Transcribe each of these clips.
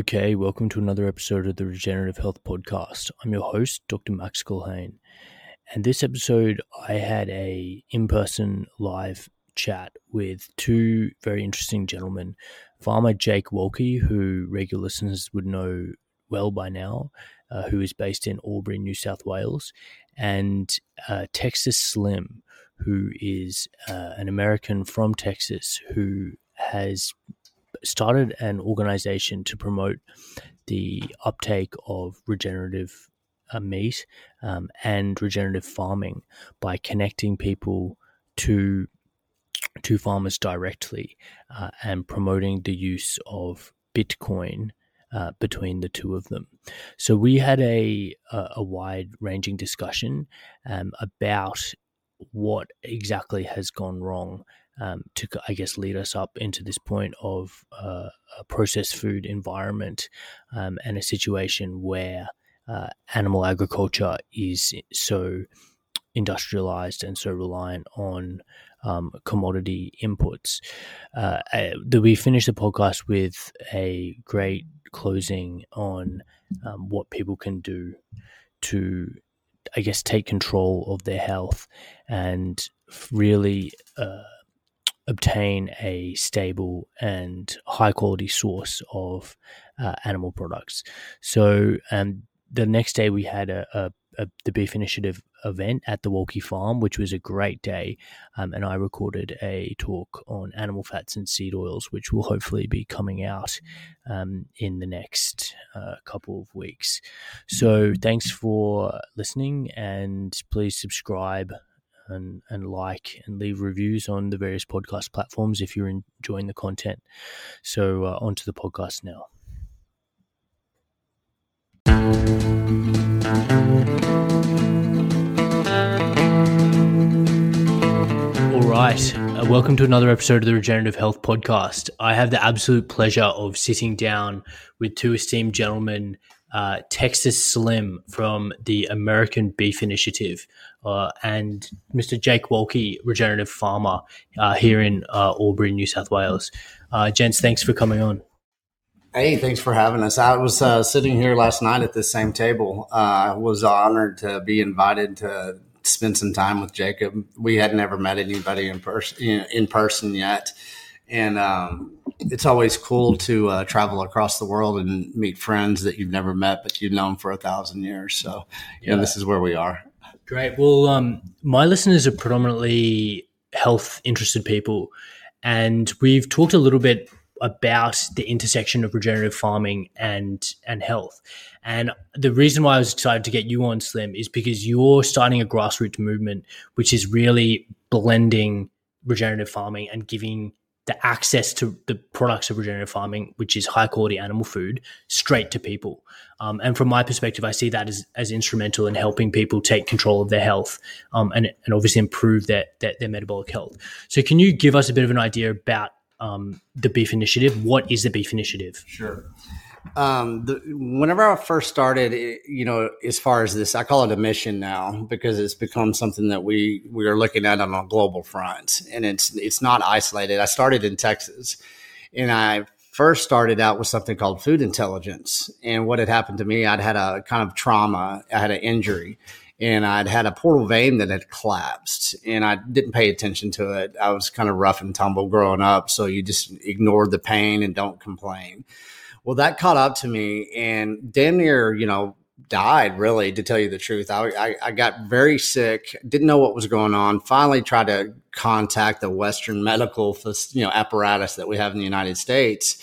Okay, welcome to another episode of the Regenerative Health Podcast. I'm your host, Dr. Max Gulhane. And this episode, I had a in-person live chat with two very interesting gentlemen, Farmer Jake Wolki, who regular listeners would know well by now, who is based in Albury, New South Wales, and Texas Slim, who is an American from Texas who has started an organization to promote the uptake of regenerative meat and regenerative farming by connecting people to farmers directly and promoting the use of Bitcoin between the two of them. So we had a wide-ranging discussion about what exactly has gone wrong to, I guess, lead us up into this point of a processed food environment and a situation where animal agriculture is so industrialized and so reliant on commodity inputs. We finished the podcast with a great closing on what people can do to, I guess, take control of their health and really obtain a stable and high quality source of animal products. So the next day we had the Beef Initiative event at the Wolki Farm, which was a great day, and I recorded a talk on animal fats and seed oils, which will hopefully be coming out in the next couple of weeks. So thanks for listening, and please subscribe and like and leave reviews on the various podcast platforms if you're enjoying the content. So on to the podcast now. Right, welcome to another episode of the Regenerative Health Podcast. I have the absolute pleasure of sitting down with two esteemed gentlemen, Texas Slim from the American Beef Initiative and Mr. Jake Wolki, regenerative farmer here in Albury, New South Wales. Gents, thanks for coming on. Hey, thanks for having us. I was sitting here last night at this same table. I was honored to be invited to spend some time with Jacob. We had never met anybody in person yet, and it's always cool to travel across the world and meet friends that you've never met but you've known for 1,000 years. So yeah, this is where we are. Great. Well, my listeners are predominantly health interested people, and we've talked a little bit about the intersection of regenerative farming and health. And the reason why I was excited to get you on, Slim, is because you're starting a grassroots movement which is really blending regenerative farming and giving the access to the products of regenerative farming, which is high quality animal food, straight to people. And from my perspective, I see that as instrumental in helping people take control of their health and obviously improve their metabolic health. So can you give us a bit of an idea about the Beef Initiative? What is the Beef Initiative? Sure. Whenever I first started, as far as this, I call it a mission now because it's become something that we are looking at on a global front, and it's not isolated. I started in Texas, and I first started out with something called food intelligence. And what had happened to me, I'd had a kind of trauma. I had an injury, and I'd had a portal vein that had collapsed, and I didn't pay attention to it. I was kind of rough and tumble growing up, so you just ignore the pain and don't complain. Well, that caught up to me, and damn near, died, really, to tell you the truth. I got very sick, didn't know what was going on, finally tried to contact the Western medical apparatus that we have in the United States.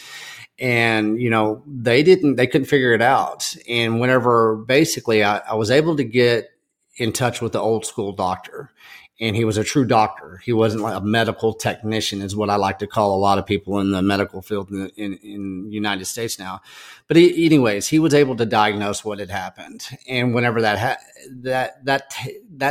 And, they couldn't figure it out. And whenever basically I was able to get in touch with the old school doctor, and he was a true doctor. He wasn't like a medical technician is what I like to call a lot of people in the medical field in the United States now. But he was able to diagnose what had happened. And whenever that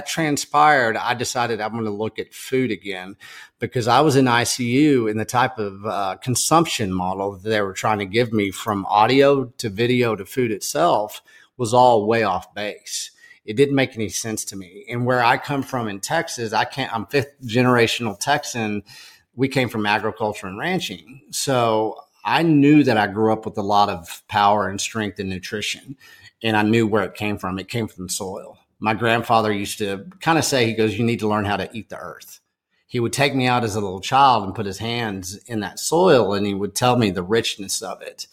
transpired, I decided I'm going to look at food again, because I was in ICU in the type of consumption model that they were trying to give me, from audio to video to food itself, was all way off base. It didn't make any sense to me. And where I come from in Texas, I'm fifth generational Texan. We came from agriculture and ranching. So I knew that I grew up with a lot of power and strength and nutrition, and I knew where it came from. It came from the soil. My grandfather used to kind of say, he goes, you need to learn how to eat the earth. He would take me out as a little child and put his hands in that soil, and he would tell me the richness of it.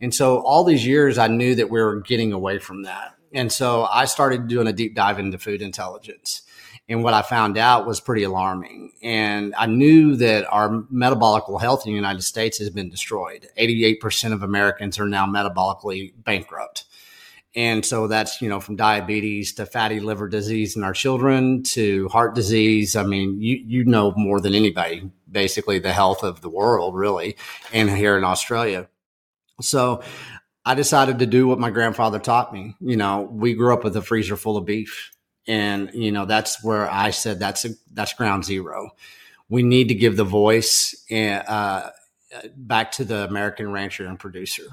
And so all these years, I knew that we were getting away from that. And so I started doing a deep dive into food intelligence. And what I found out was pretty alarming. And I knew that our metabolical health in the United States has been destroyed. 88% of Americans are now metabolically bankrupt. And so that's, you know, from diabetes to fatty liver disease in our children to heart disease. I mean, you know more than anybody, basically the health of the world, really, and here in Australia. So I decided to do what my grandfather taught me. You know, we grew up with a freezer full of beef. And, you know, that's where I said that's ground zero. We need to give the voice back to the American rancher and producer.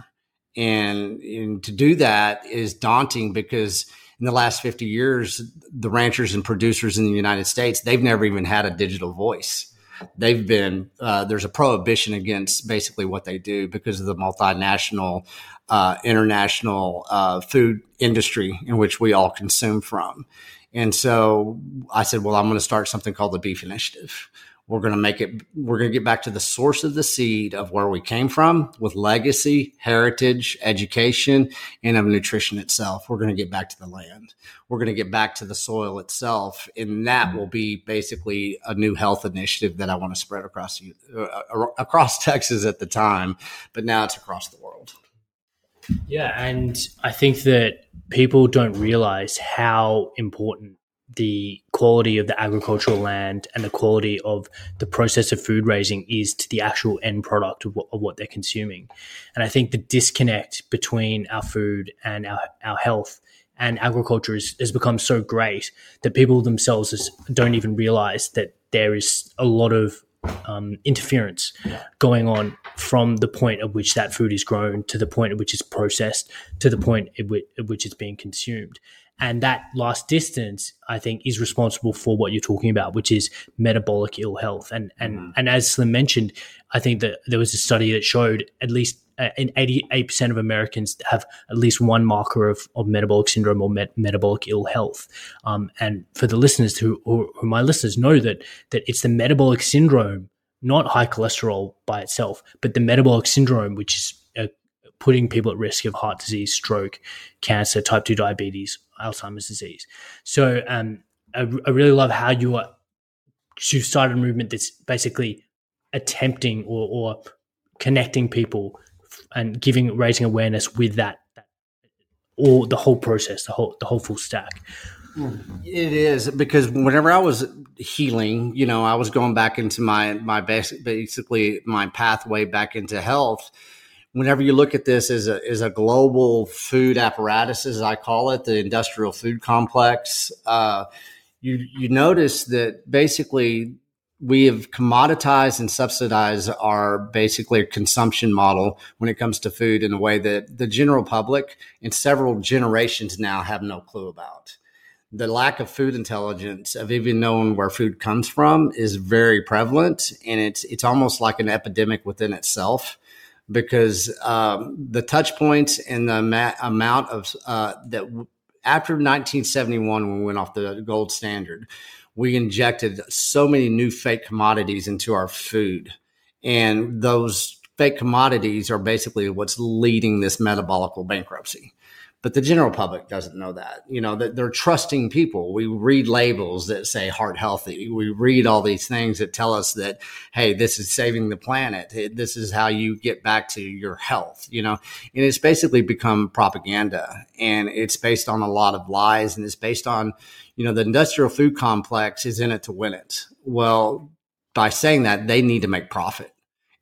And to do that is daunting because in the last 50 years, the ranchers and producers in the United States, they've never even had a digital voice. They've been, there's a prohibition against basically what they do because of the multinational, international food industry in which we all consume from. And so I said, well, I'm going to start something called the Beef Initiative. We're going to get back to the source of the seed of where we came from with legacy, heritage, education, and of nutrition itself. We're going to get back to the land. We're going to get back to the soil itself. And that will be basically a new health initiative that I want to spread across Texas at the time. But now it's across the world. Yeah. And I think that people don't realize how important the quality of the agricultural land and the quality of the process of food raising is to the actual end product of what they're consuming. And I think the disconnect between our food and our health and agriculture has become so great that people themselves don't even realize that there is a lot of interference going on from the point at which that food is grown to the point at which it's processed to the point at which it's being consumed. And that last distance, I think, is responsible for what you're talking about, which is metabolic ill health. And as Slim mentioned, I think that there was a study that showed at least in 88% of Americans have at least one marker of metabolic syndrome or metabolic ill health. And for the listeners who my listeners know that it's the metabolic syndrome, not high cholesterol by itself, but the metabolic syndrome, which is putting people at risk of heart disease, stroke, cancer, type 2 diabetes, Alzheimer's disease. So I really love how you've started a movement that's basically attempting or connecting people and raising awareness with that or the whole process, the whole full stack. It is, because whenever I was healing, you know, I was going back into my basically my pathway back into health. Whenever you look at this as a global food apparatus, as I call it, the industrial food complex, you notice that basically we have commoditized and subsidized our basically consumption model when it comes to food in a way that the general public and several generations now have no clue about. The lack of food intelligence of even knowing where food comes from is very prevalent, and it's almost like an epidemic within itself. Because the touch points and the amount of that after 1971, when we went off the gold standard, we injected so many new fake commodities into our food. And those fake commodities are basically what's leading this metabolic bankruptcy. But the general public doesn't know that. You know, that they're trusting people. We read labels that say heart healthy. We read all these things that tell us that, hey, this is saving the planet. This is how you get back to your health, you know. And it's basically become propaganda. And it's based on a lot of lies. And it's based on, you know, the industrial food complex is in it to win it. Well, by saying that, they need to make profit.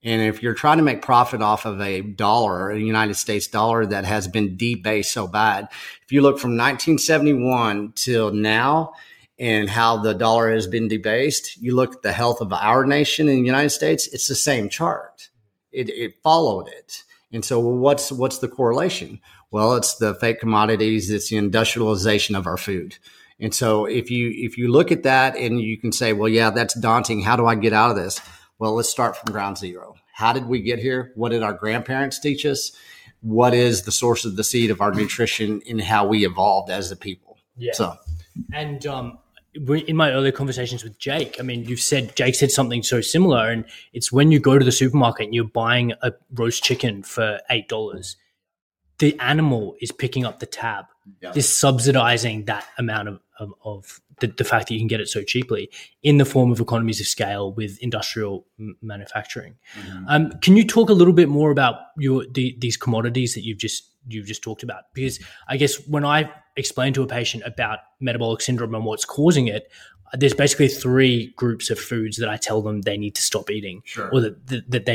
And if you're trying to make profit off of a United States dollar that has been debased so bad, if you look from 1971 till now and how the dollar has been debased, you look at the health of our nation in the United States, it's the same chart. It followed it. And so what's the correlation? Well, it's the fake commodities. It's the industrialization of our food. And so if you look at that and you can say, well, yeah, that's daunting. How do I get out of this? Well, let's start from ground zero. How did we get here? What did our grandparents teach us? What is the source of the seed of our nutrition and how we evolved as a people? Yeah. So, and in my earlier conversations with Jake, I mean, Jake said something so similar, and it's when you go to the supermarket and you're buying a roast chicken for $8, the animal is picking up the tab. Yeah. It's subsidizing that amount of the fact that you can get it so cheaply in the form of economies of scale with industrial manufacturing. Mm-hmm. Can you talk a little bit more about these commodities that you've just talked about? Because I guess when I explain to a patient about metabolic syndrome and what's causing it, there's basically three groups of foods that I tell them they need to stop eating, sure, or that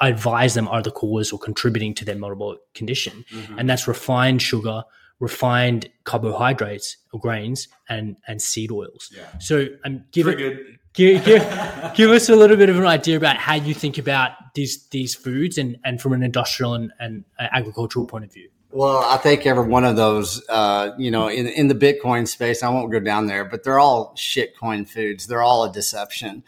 I advise them are the cause or contributing to their metabolic condition. Mm-hmm. And that's refined sugar, refined carbohydrates or grains, and seed oils. Yeah. So give us a little bit of an idea about how you think about these foods and from an industrial and agricultural point of view. Well, I think every one of those, in the Bitcoin space, I won't go down there, but they're all shitcoin foods. They're all a deception.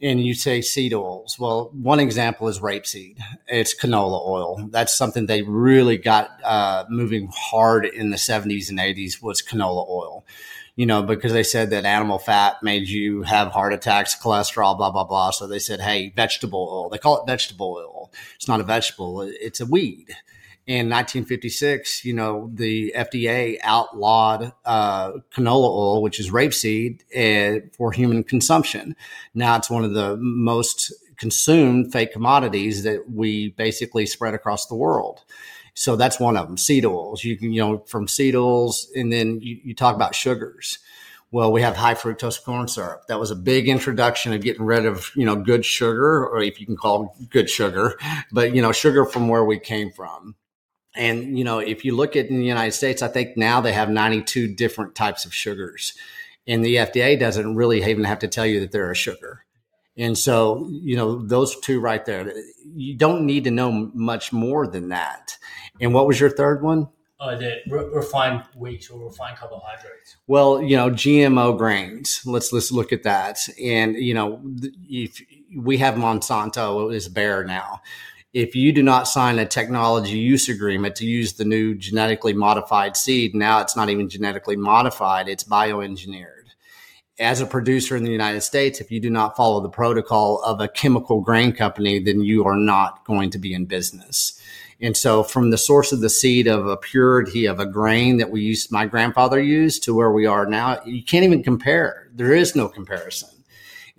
And you say seed oils. Well, one example is rapeseed. It's canola oil. That's something they really got moving hard in the 70s and 80s was canola oil, because they said that animal fat made you have heart attacks, cholesterol, blah, blah, blah. So they said, hey, vegetable oil. They call it vegetable oil. It's not a vegetable. It's a weed. In 1956, the FDA outlawed canola oil, which is rapeseed, for human consumption. Now it's one of the most consumed fake commodities that we basically spread across the world. So that's one of them, seed oils. You can, from seed oils, and then you talk about sugars. Well, we have high fructose corn syrup. That was a big introduction of getting rid of, good sugar, or if you can call good sugar, but, sugar from where we came from. And, if you look at in the United States, I think now they have 92 different types of sugars, and the FDA doesn't really even have to tell you that they're a sugar. And so, those two right there, you don't need to know much more than that. And what was your third one? The refined wheat or refined carbohydrates. Well, GMO grains. Let's look at that. And, if we have Monsanto is bare now. If you do not sign a technology use agreement to use the new genetically modified seed, now it's not even genetically modified, it's bioengineered. As a producer in the United States, if you do not follow the protocol of a chemical grain company, then you are not going to be in business. And so from the source of the seed of a purity of a grain that my grandfather used to where we are now, you can't even compare. There is no comparison.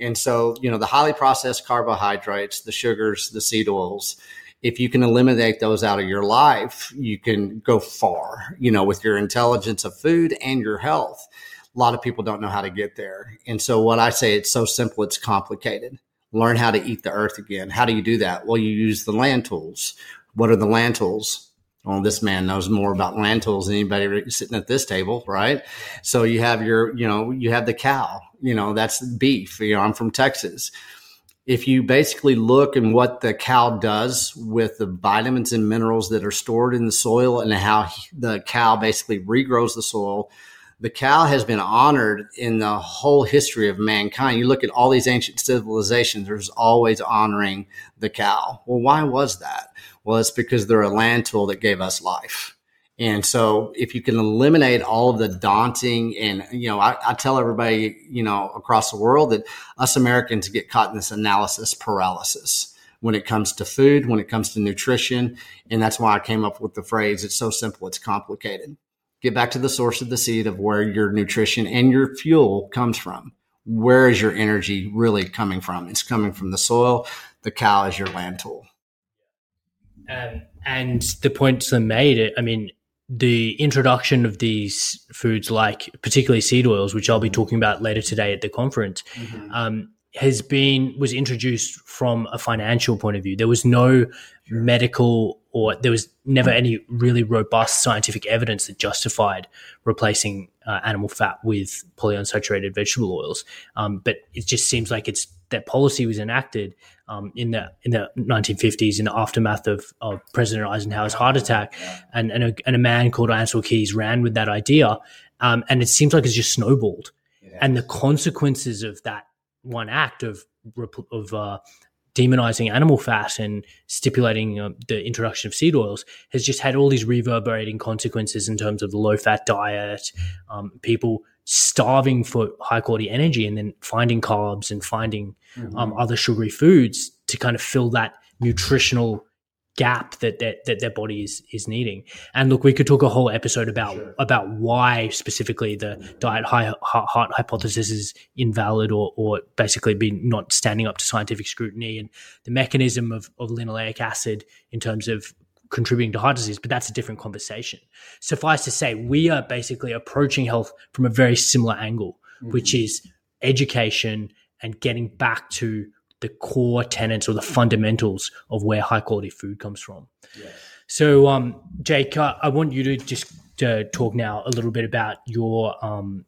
And so, the highly processed carbohydrates, the sugars, the seed oils, if you can eliminate those out of your life, you can go far, with your intelligence of food and your health. A lot of people don't know how to get there. And so what I say, it's so simple, it's complicated. Learn how to eat the earth again. How do you do that? Well, you use the land tools. What are the land tools? Well, this man knows more about land tools than anybody sitting at this table, right? So you have you have the cow, that's beef. I'm from Texas. If you basically look and what the cow does with the vitamins and minerals that are stored in the soil and how the cow basically regrows the soil, the cow has been honored in the whole history of mankind. You look at all these ancient civilizations, there's always honoring the cow. Well, why was that? Well, it's because they're a land tool that gave us life. And so if you can eliminate all of the daunting and, I tell everybody, across the world that us Americans get caught in this analysis paralysis when it comes to food, when it comes to nutrition. And that's why I came up with the phrase, it's so simple, it's complicated. Get back to the source of the seed of where your nutrition and your fuel comes from. Where is your energy really coming from? It's coming from the soil. The cow is your land tool. And the points that made, I mean, the introduction of these foods, like particularly seed oils, which I'll be talking about later today at the conference, mm-hmm. was introduced from a financial point of view. There was no medical, or there was never any really robust scientific evidence that justified replacing animal fat with polyunsaturated vegetable oils. But it just seems like that policy was enacted in the 1950s in the aftermath of President Eisenhower's heart attack. And a man called Ansel Keys ran with that idea. And it seems like it's just snowballed. Yeah. And the consequences of that one act of demonizing animal fat and stipulating the introduction of seed oils has just had all these reverberating consequences in terms of the low-fat diet, people starving for high-quality energy and then finding carbs and finding other sugary foods to kind of fill that nutritional gap that their body is needing. And look, we could talk a whole episode about why specifically the diet heart hypothesis is invalid or basically be not standing up to scientific scrutiny, and the mechanism of linoleic acid in terms of contributing to heart disease, but that's a different conversation. Suffice to say, we are basically approaching health from a very similar angle, which is education and getting back to the core tenets or the fundamentals of where high quality food comes from. Yes. So, Jake, I want you to just talk now a little bit about your,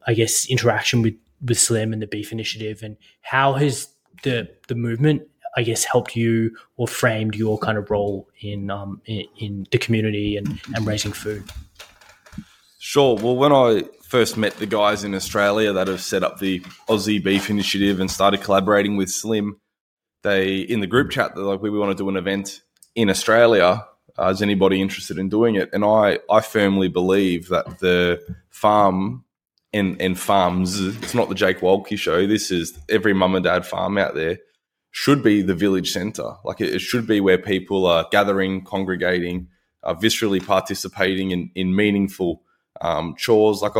I guess, interaction with Slim and the Beef Initiative, and how has the movement, I guess, helped you or framed your kind of role in the community and raising food? Sure. Well, when I first met the guys in Australia that have set up the Aussie Beef Initiative and started collaborating with Slim, they, in the group chat, they're like, we want to do an event in Australia. Is anybody interested in doing it? And I firmly believe that the farm and farms, it's not the Jake Wolki show, this is every mum and dad farm out there, should be the village centre. Like it should be where people are gathering, congregating, viscerally participating in meaningful chores. Like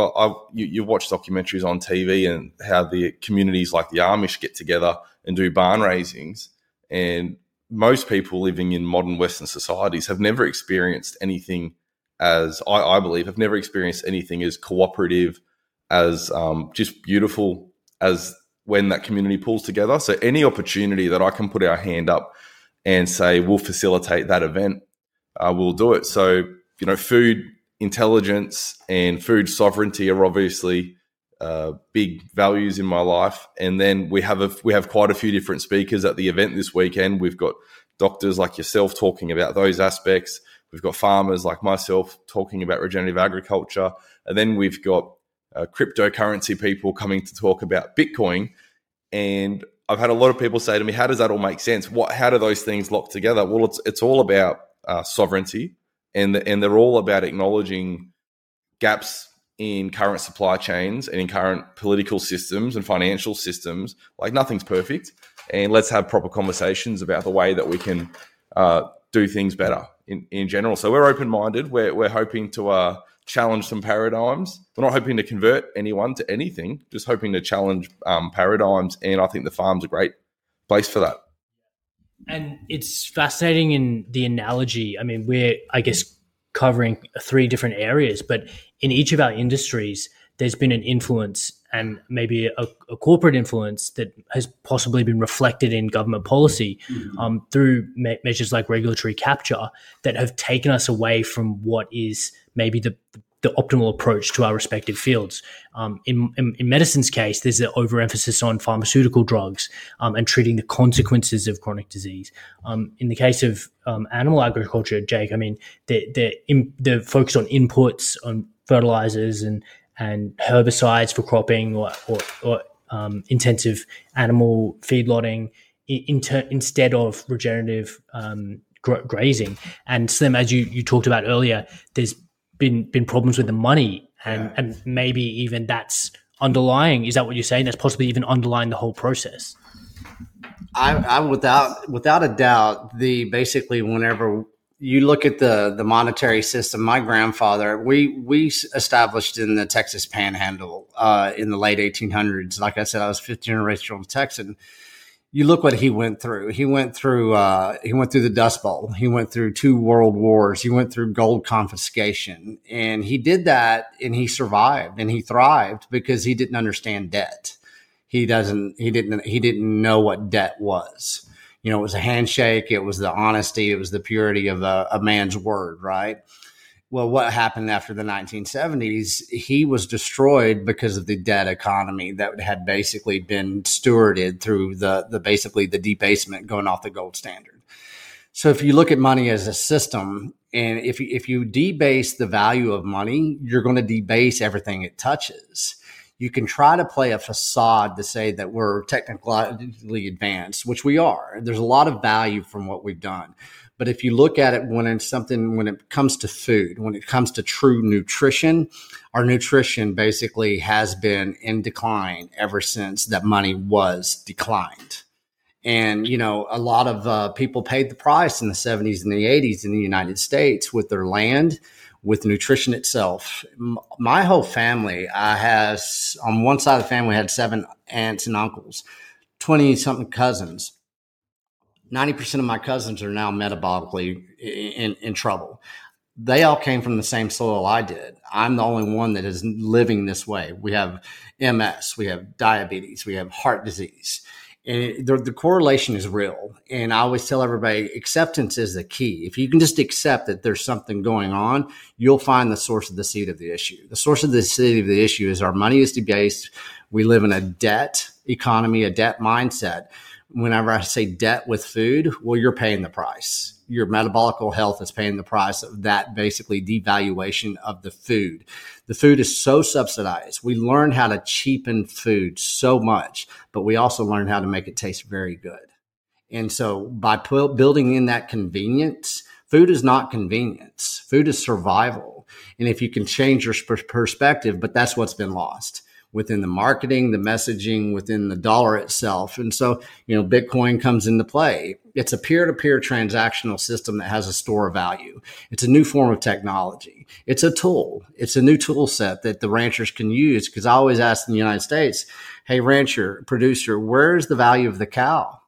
you watch documentaries on TV and how the communities like the Amish get together and do barn raisings, and most people living in modern Western societies have never experienced anything as, I believe, have never experienced anything as cooperative, as just beautiful as when that community pulls together. So any opportunity that I can put our hand up and say, we'll facilitate that event, we'll do it. So, you know, food intelligence and food sovereignty are obviously big values in my life. And then we have quite a few different speakers at the event this weekend. We've got doctors like yourself talking about those aspects. We've got farmers like myself talking about regenerative agriculture. And then we've got cryptocurrency people coming to talk about Bitcoin. And I've had a lot of people say to me, how does that all make sense? How do those things lock together? Well, it's all about sovereignty, and they're all about acknowledging gaps in current supply chains and in current political systems and financial systems. Like, nothing's perfect, and let's have proper conversations about the way that we can do things better in general. So we're open-minded. We're hoping to challenge some paradigms. We're not hoping to convert anyone to anything, just hoping to challenge paradigms, and I think the farm's a great place for that. And it's fascinating in the analogy. I mean, we're, I guess, covering three different areas, but in each of our industries, there's been an influence, and maybe a corporate influence that has possibly been reflected in government policy through measures like regulatory capture that have taken us away from what is maybe the optimal approach to our respective fields. In medicine's case, there's the overemphasis on pharmaceutical drugs and treating the consequences of chronic disease. In the case of animal agriculture, Jake, I mean, the focus on inputs, on fertilizers and herbicides for cropping or intensive animal feedlotting instead of regenerative grazing. And Slim, as you talked about earlier, there's been problems with the money, and maybe even that's underlying. Is that what you're saying? That's possibly even underlying the whole process. I without a doubt, basically whenever you look at the monetary system, my grandfather, we established in the Texas Panhandle in the late 1800s. Like I said, I was fifth generational Texan. You look what he went through. He went through the Dust Bowl. He went through two world wars. He went through gold confiscation, and he did that, and he survived and he thrived because he didn't understand debt. He didn't know what debt was. You know, it was a handshake. It was the honesty. It was the purity of a man's word, right? Well, what happened after the 1970s, he was destroyed because of the debt economy that had basically been stewarded through the debasement going off the gold standard. So if you look at money as a system, and if you debase the value of money, you're going to debase everything it touches. You can try to play a facade to say that we're technologically advanced, which we are. There's a lot of value from what we've done. But if you look at it when it comes to food, when it comes to true nutrition, our nutrition basically has been in decline ever since that money was declined. And, you know, a lot of people paid the price in the 70s and the 80s in the United States with their land, with nutrition itself. My whole family, on one side of the family, I had 7 aunts and uncles, 20-something cousins. 90% of my cousins are now metabolically in trouble. They all came from the same soil I did. I'm the only one that is living this way. We have MS, we have diabetes, we have heart disease. And the correlation is real. And I always tell everybody, acceptance is the key. If you can just accept that there's something going on, you'll find the source of the seed of the issue. The source of the seed of the issue is our money is debased. We live in a debt economy, a debt mindset. Whenever I say debt with food, well, you're paying the price. Your metabolic health is paying the price of that basically devaluation of the food. The food is so subsidized. We learn how to cheapen food so much, but we also learn how to make it taste very good. And so by building in that convenience, food is not convenience. Food is survival. And if you can change your perspective, but that's what's been lost within the marketing, the messaging, within the dollar itself. And so, you know, Bitcoin comes into play. It's a peer-to-peer transactional system that has a store of value. It's a new form of technology. It's a tool. It's a new tool set that the ranchers can use. Because I always ask in the United States, hey, rancher, producer, where's the value of the cow?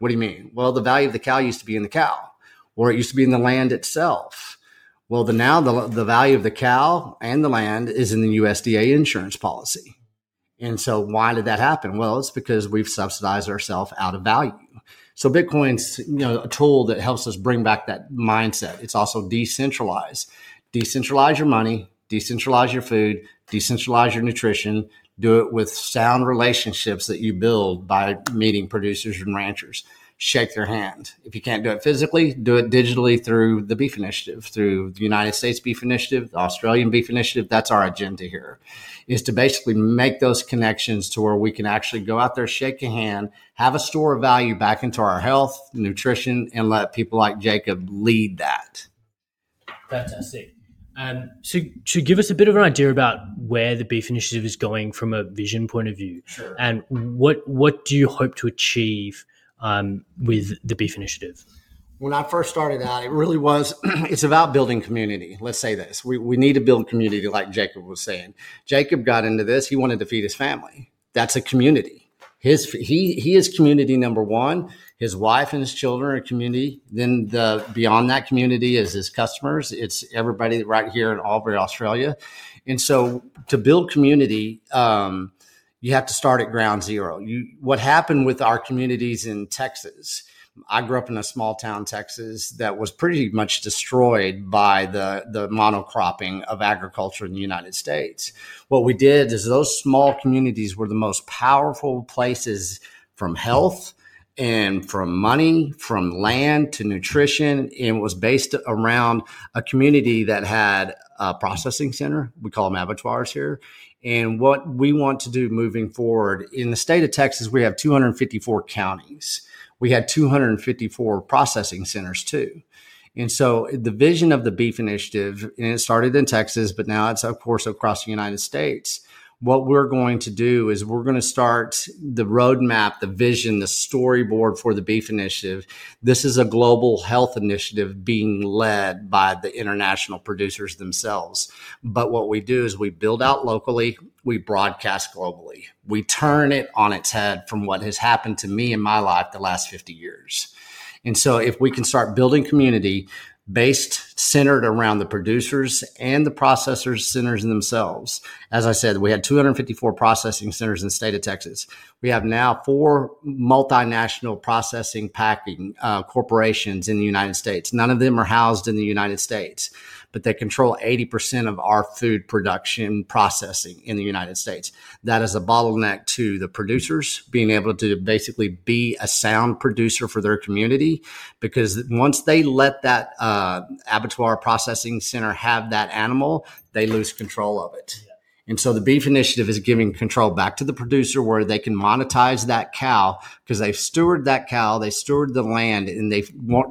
What do you mean? Well, the value of the cow used to be in the cow, or it used to be in the land itself. Well, now the value of the cow and the land is in the USDA insurance policy. And so why did that happen? Well, it's because we've subsidized ourselves out of value. So Bitcoin's, you know, a tool that helps us bring back that mindset. It's also decentralized. Decentralize your money, decentralize your food, decentralize your nutrition. Do it with sound relationships that you build by meeting producers and ranchers. Shake their hand. If you can't do it physically, do it digitally through the Beef Initiative, through the United States Beef Initiative, the Australian Beef Initiative. That's our agenda here, is to basically make those connections to where we can actually go out there, shake a hand, have a store of value back into our health, nutrition, and let people like Jacob lead that. Fantastic. So to give us a bit of an idea about where the Beef Initiative is going from a vision point of view, sure. And what do you hope to achieve with the Beef Initiative? When I first started out, it really was, it's about building community. Let's say this. We need to build community like Jacob was saying. Jacob got into this. He wanted to feed his family. That's a community. He is community number one. His wife and his children are community. Then beyond that community is his customers. It's everybody right here in Albury, Australia. And so to build community, you have to start at ground zero. What happened with our communities in Texas, I grew up in a small town, Texas, that was pretty much destroyed by the monocropping of agriculture in the United States. What we did is those small communities were the most powerful places from health and from money, from land to nutrition. And it was based around a community that had a processing center. We call them abattoirs here. And what we want to do moving forward, in the state of Texas, we have 254 counties. We had 254 processing centers too. And so the vision of the Beef Initiative, and it started in Texas, but now it's, of course, across the United States. What we're going to do is we're going to start the roadmap, the vision, the storyboard for the Beef Initiative. This is a global health initiative being led by the international producers themselves. But what we do is we build out locally, we broadcast globally. We turn it on its head from what has happened to me in my life the last 50 years. And so if we can start building community based, centered around the producers and the processors centers themselves. As I said, we had 254 processing centers in the state of Texas. We have now 4 multinational processing packing corporations in the United States. None of them are housed in the United States, but they control 80% of our food production processing in the United States. That is a bottleneck to the producers being able to basically be a sound producer for their community, because once they let that abattoir processing center have that animal, they lose control of it. And so the Beef Initiative is giving control back to the producer where they can monetize that cow because they've stewarded that cow, they stewarded the land, and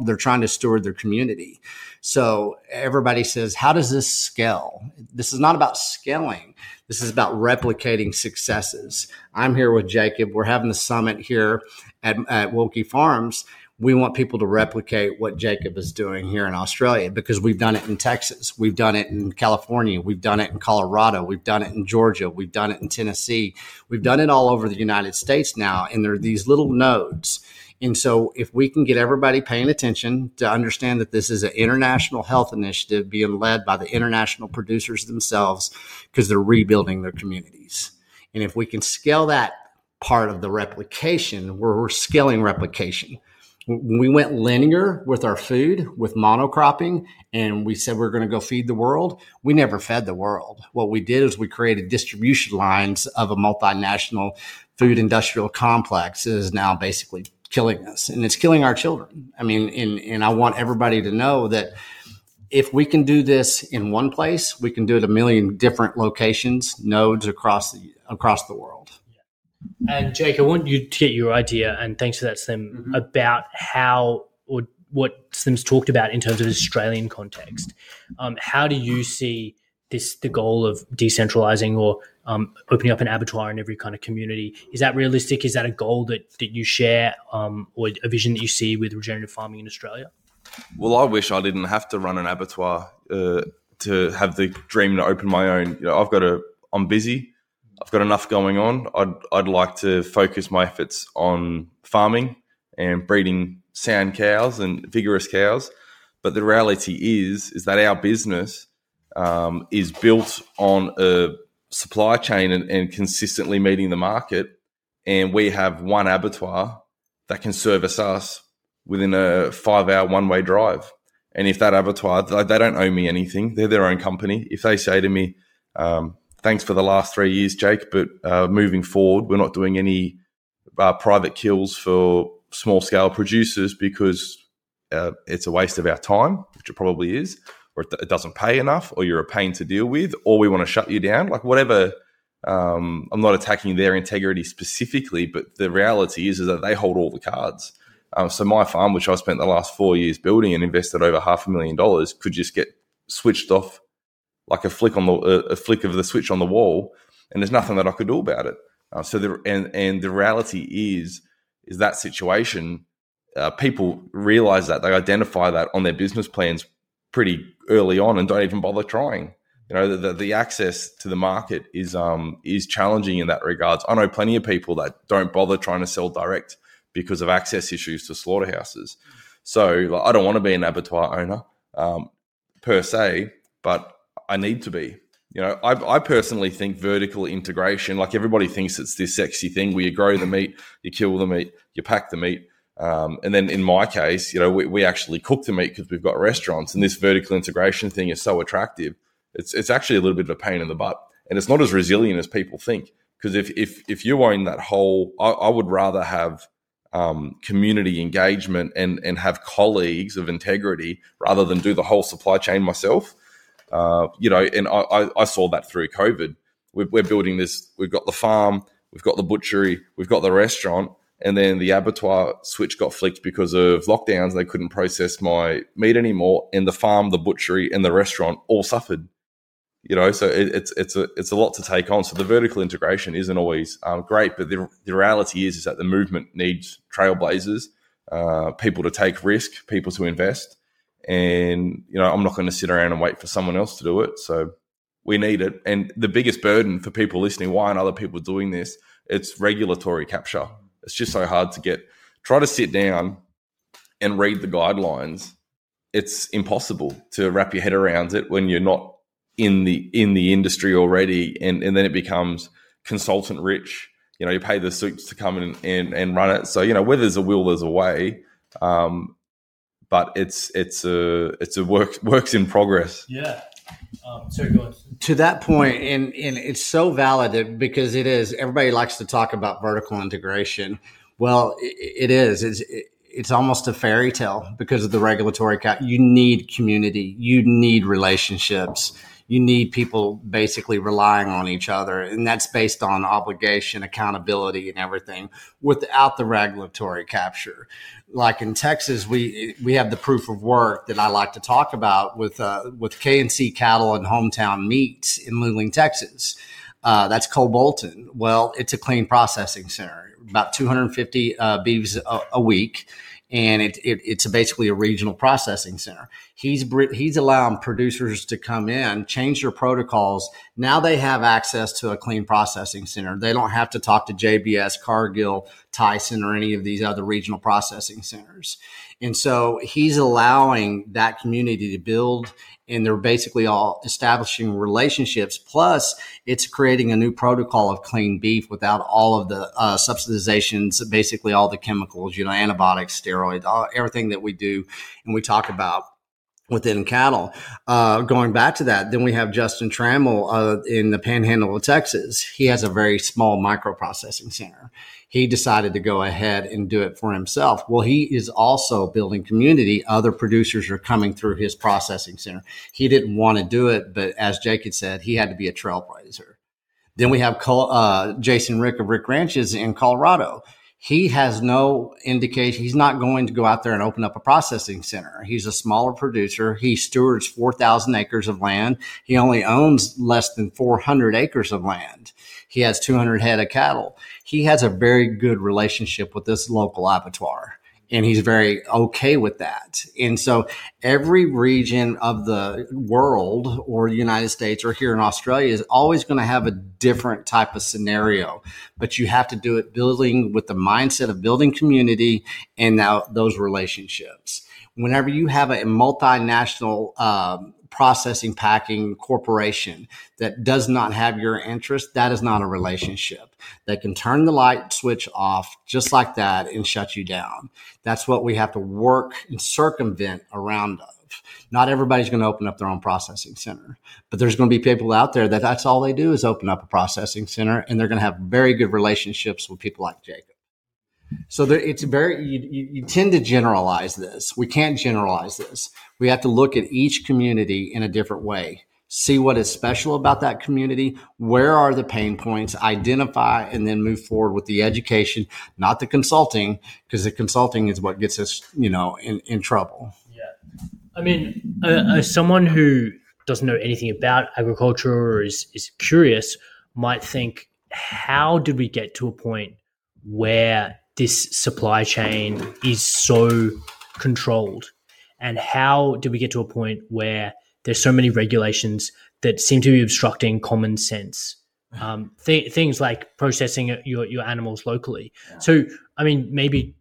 they're trying to steward their community. So everybody says, how does this scale? This is not about scaling. This is about replicating successes. I'm here with Jacob. We're having the summit here at Wolki Farms. We want people to replicate what Jacob is doing here in Australia because we've done it in Texas. We've done it in California. We've done it in Colorado. We've done it in Georgia. We've done it in Tennessee. We've done it all over the United States now. And there are these little nodes. And so if we can get everybody paying attention to understand that this is an international health initiative being led by the international producers themselves because they're rebuilding their communities. And if we can scale that part of the replication, where we're scaling replication. We went linear with our food, with monocropping, and we said we're going to go feed the world. We never fed the world. What we did is we created distribution lines of a multinational food industrial complex that is now basically killing us, and it's killing our children. I mean, and I want everybody to know that if we can do this in one place, we can do it a million different locations, nodes across the world. And Jake, I want you to get your idea, and thanks for that, Slim, about how or what Slim's talked about in terms of Australian context. How do you see this, the goal of decentralizing or opening up an abattoir in every kind of community? Is that realistic? Is that a goal that you share or a vision that you see with regenerative farming in Australia? Well, I wish I didn't have to run an abattoir to have the dream to open my own. You know, I'm busy. I've got enough going on. I'd like to focus my efforts on farming and breeding sound cows and vigorous cows. But the reality is that our business is built on a supply chain and consistently meeting the market. And we have one abattoir that can service us within a 5-hour one-way drive. And if that abattoir, they don't owe me anything. They're their own company. If they say to me, thanks for the last 3 years, Jake, but moving forward, we're not doing any private kills for small-scale producers because it's a waste of our time, which it probably is, or it doesn't pay enough, or you're a pain to deal with, or we want to shut you down. Like whatever, I'm not attacking their integrity specifically, but the reality is that they hold all the cards. So my farm, which I spent the last 4 years building and invested over $500,000, could just get switched off like a flick of the switch on the wall, and there's nothing that I could do about it. So the reality is that situation, people realize that they identify that on their business plans pretty early on and don't even bother trying. You know, the access to the market is challenging in that regards. I know plenty of people that don't bother trying to sell direct because of access issues to slaughterhouses. So I don't want to be an abattoir owner per se, but I need to be. You know, I personally think vertical integration, like everybody thinks it's this sexy thing where you grow the meat, you kill the meat, you pack the meat. And then in my case, you know, we actually cook the meat because we've got restaurants, and this vertical integration thing is so attractive. It's actually a little bit of a pain in the butt, and it's not as resilient as people think. Because if you own that whole, I would rather have community engagement and have colleagues of integrity rather than do the whole supply chain myself. You know, and I saw that through COVID. We're building this. We've got the farm, we've got the butchery, we've got the restaurant, and then the abattoir switch got flicked because of lockdowns. They couldn't process my meat anymore, and the farm, the butchery, and the restaurant all suffered. You know, so it's a lot to take on. So the vertical integration isn't always great, but the reality is that the movement needs trailblazers, people to take risk, people to invest. And, you know, I'm not going to sit around and wait for someone else to do it. So we need it. And the biggest burden for people listening, why aren't other people doing this? It's regulatory capture. It's just so hard to get. Try to sit down and read the guidelines. It's impossible to wrap your head around it when you're not in the industry already. And then it becomes consultant rich. You know, you pay the suits to come in and run it. So, you know, where there's a will, there's a way. But it's a works in progress. Yeah. So good. To that point, and it's so valid because it is. Everybody likes to talk about vertical integration. Well, it is. It's almost a fairy tale because of the regulatory. You need community. You need relationships. you need people basically relying on each other. And that's based on obligation, accountability, and everything without the regulatory capture. Like in Texas, we have the proof of work that I like to talk about with K&C Cattle and Hometown Meats in Luling, Texas. That's Cole Bolton. Well, it's a clean processing center, about 250 beeves a week. And it's basically a regional processing center. He's allowing producers to come in, change their protocols. Now they have access to a clean processing center. They don't have to talk to JBS, Cargill, Tyson, or any of these other regional processing centers. And so he's allowing that community to build, and they're basically all establishing relationships. Plus, it's creating a new protocol of clean beef without all of the subsidizations, basically all the chemicals, antibiotics, steroids, everything that we do and we talk about within cattle. Going back to that, then we have Justin Trammell in the Panhandle of Texas. He has a very small microprocessing center. He decided to go ahead and do it for himself. Well, he is also building community. Other producers are coming through his processing center. He didn't want to do it, but as Jake had said, he had to be a trailblazer. Then we have Jason Rick of Rick Ranches in Colorado. He has no indication. He's not going to go out there and open up a processing center. He's a smaller producer. He stewards 4,000 acres of land. He only owns less than 400 acres of land. He has 200 head of cattle. He has a very good relationship with this local abattoir, and he's very okay with that. And so every region of the world or the United States or here in Australia is always going to have a different type of scenario, but you have to do it building with the mindset of building community and now those relationships. Whenever you have a multinational processing, packing corporation that does not have your interest, that is not a relationship. They can turn the light switch off just like that and shut you down. That's what we have to work and circumvent around of. Not everybody's going to open up their own processing center, but there's going to be people out there that that's all they do is open up a processing center, and they're going to have very good relationships with people like Jacob. So there, it's very, you tend to generalize this. We can't generalize this. We have to look at each community in a different way, see what is special about that community, where are the pain points, identify, and then move forward with the education, not the consulting, because the consulting is what gets us, in trouble. Yeah. I mean, someone who doesn't know anything about agriculture or is curious might think, how did we get to a point where this supply chain is so controlled, and how did we get to a point where there's so many regulations that seem to be obstructing common sense? Things like processing your animals locally. Yeah. So, I mean, maybe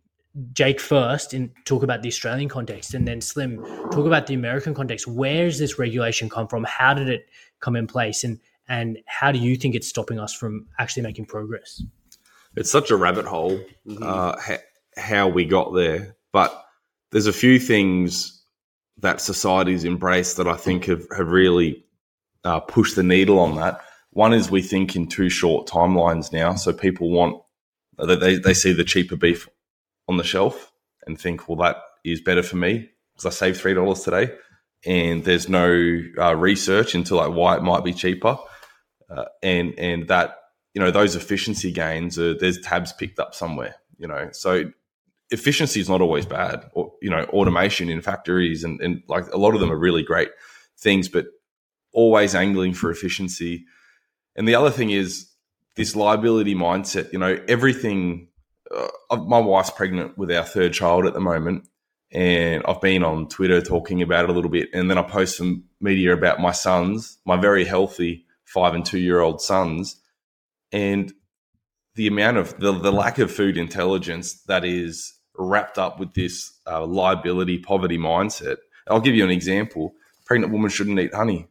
Jake first and talk about the Australian context, and then Slim talk about the American context. Where does this regulation come from? How did it come in place, and how do you think it's stopping us from actually making progress? It's such a rabbit hole, how we got there. But there's a few things that society's embraced that I think have really pushed the needle on that. One is we think in too short timelines now. So people want – they see the cheaper beef on the shelf and think, well, that is better for me because I saved $3 today. And there's no research into like why it might be cheaper and that – those efficiency gains, there's tabs picked up somewhere, So efficiency is not always bad. Or, automation in factories and like a lot of them are really great things, but always angling for efficiency. And the other thing is this liability mindset, everything. My wife's pregnant with our third child at the moment, and I've been on Twitter talking about it a little bit. And then I post some media about my sons, my very healthy 5 and 2-year-old sons. And the amount of the lack of food intelligence that is wrapped up with this liability, poverty mindset. I'll give you an example. Pregnant woman shouldn't eat honey,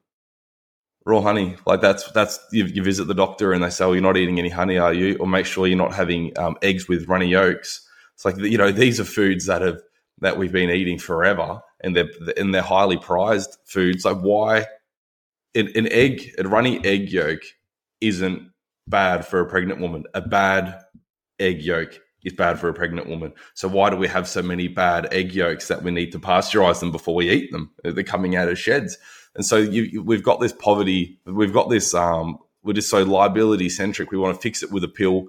raw honey. Like that's you visit the doctor and they say, well, you're not eating any honey, are you? Or make sure you're not having eggs with runny yolks. It's like, these are foods that we've been eating forever, and they're highly prized foods. Like why an egg, a runny egg yolk isn't bad for a pregnant woman. A bad egg yolk is bad for a pregnant woman. So why do we have so many bad egg yolks that we need to pasteurize them before we eat them? They're coming out of sheds. And so we've got this poverty, we've got this, we're just so liability centric. We want to fix it with a pill.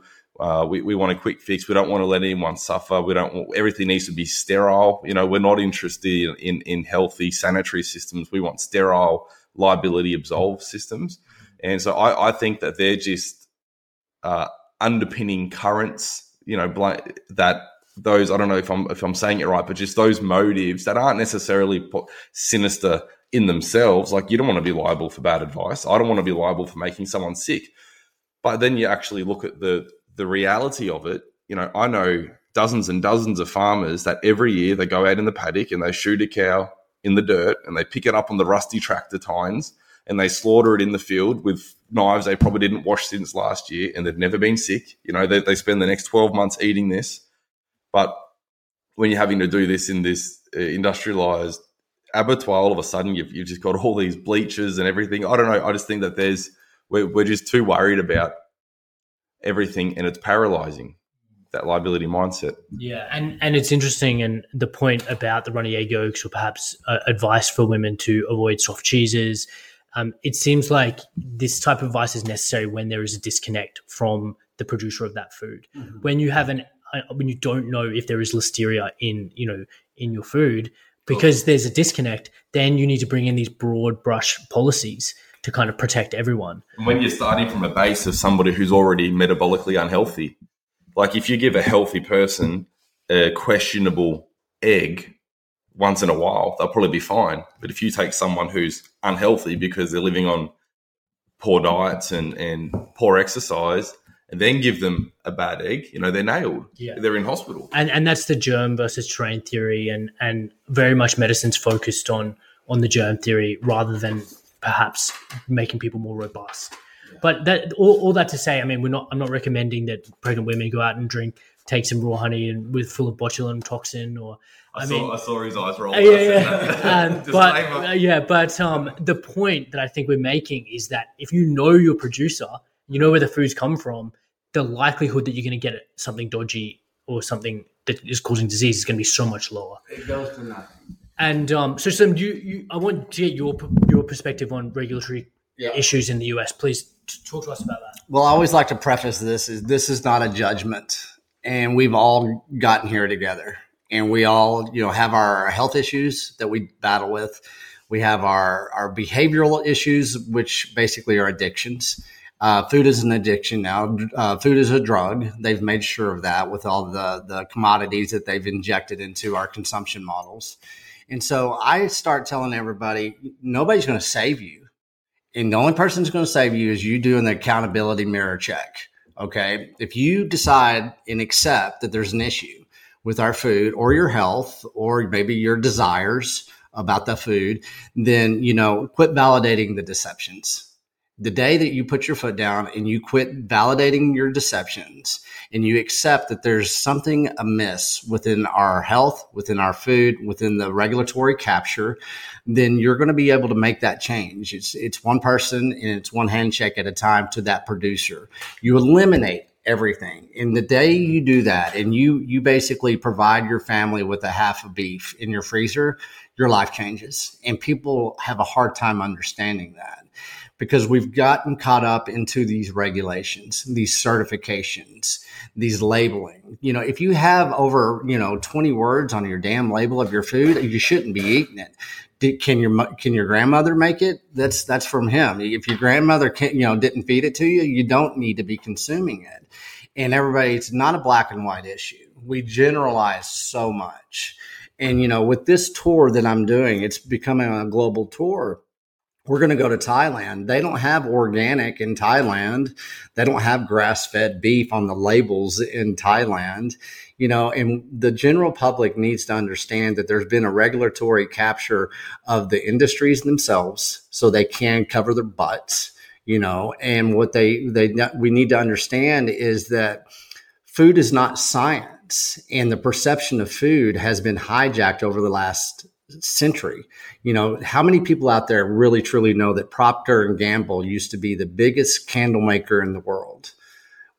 We want a quick fix. We don't want to let anyone suffer. We don't. Everything needs to be sterile. You know, we're not interested in healthy sanitary systems. We want sterile, liability absolved systems. And so I think that they're just underpinning currents. You know, that those, I don't know if I'm saying it right, but just those motives that aren't necessarily sinister in themselves. Like, you don't want to be liable for bad advice. I don't want to be liable for making someone sick. But then you actually look at the reality of it. You know, I know dozens and dozens of farmers that every year they go out in the paddock and they shoot a cow in the dirt and they pick it up on the rusty tractor tines and they slaughter it in the field with knives they probably didn't wash since last year, and they've never been sick. You know, they spend the next 12 months eating this. But when you're having to do this in this industrialized abattoir, all of a sudden you've just got all these bleachers and everything. I don't know. I just think that we're just too worried about everything, and it's paralyzing, that liability mindset. Yeah, and it's interesting, and the point about the runny egg yolks, or perhaps advice for women to avoid soft cheeses, it seems like this type of advice is necessary when there is a disconnect from the producer of that food. Mm-hmm. When you have when you don't know if there is listeria in your food, because there's a disconnect, then you need to bring in these broad brush policies to kind of protect everyone. And when you're starting from a base of somebody who's already metabolically unhealthy, like if you give a healthy person a questionable egg once in a while, they'll probably be fine. But if you take someone who's unhealthy because they're living on poor diets and poor exercise, and then give them a bad egg, you know, they're nailed. Yeah. They're in hospital. And that's the germ versus terrain theory, and very much medicine's focused on the germ theory rather than perhaps making people more robust. Yeah. But that all that to say, I mean, I'm not recommending that pregnant women go out and take some raw honey and with full of botulinum toxin. Or I saw his eyes roll. Yeah. But the point that I think we're making is that if you know your producer, you know where the food's come from, the likelihood that you're going to get something dodgy or something that is causing disease is going to be so much lower. It goes to nothing. And so, Slim, I want to get your perspective on regulatory issues in the US. Please talk to us about that. Well, I always like to preface this is not a judgment, and we've all gotten here together, and we all have our health issues that we battle with. We have our behavioral issues, which basically are addictions. Food is an addiction now. Food is a drug. They've made sure of that with all the commodities that they've injected into our consumption models. And so I start telling everybody, nobody's going to save you. And the only person that's going to save you is you doing the accountability mirror check. Okay. If you decide and accept that there's an issue with our food or your health or maybe your desires about the food, then, quit validating the deceptions. The day that you put your foot down and you quit validating your deceptions and you accept that there's something amiss within our health, within our food, within the regulatory capture, then you're going to be able to make that change. It's one person and it's one handshake at a time to that producer. You eliminate everything. And the day you do that and you basically provide your family with a half of beef in your freezer, your life changes. And people have a hard time understanding that, because we've gotten caught up into these regulations, these certifications, these labeling. If you have over, 20 words on your damn label of your food, you shouldn't be eating it. Can your grandmother make it? That's from him. If your grandmother didn't feed it to you, you don't need to be consuming it. And everybody, it's not a black and white issue. We generalize so much. And, with this tour that I'm doing, it's becoming a global tour. We're going to go to Thailand. They don't have organic in Thailand. They don't have grass-fed beef on the labels in Thailand, and the general public needs to understand that there's been a regulatory capture of the industries themselves so they can cover their butts, and what we need to understand is that food is not science, and the perception of food has been hijacked over the last century. How many people out there really truly know that Procter and Gamble used to be the biggest candle maker in the world?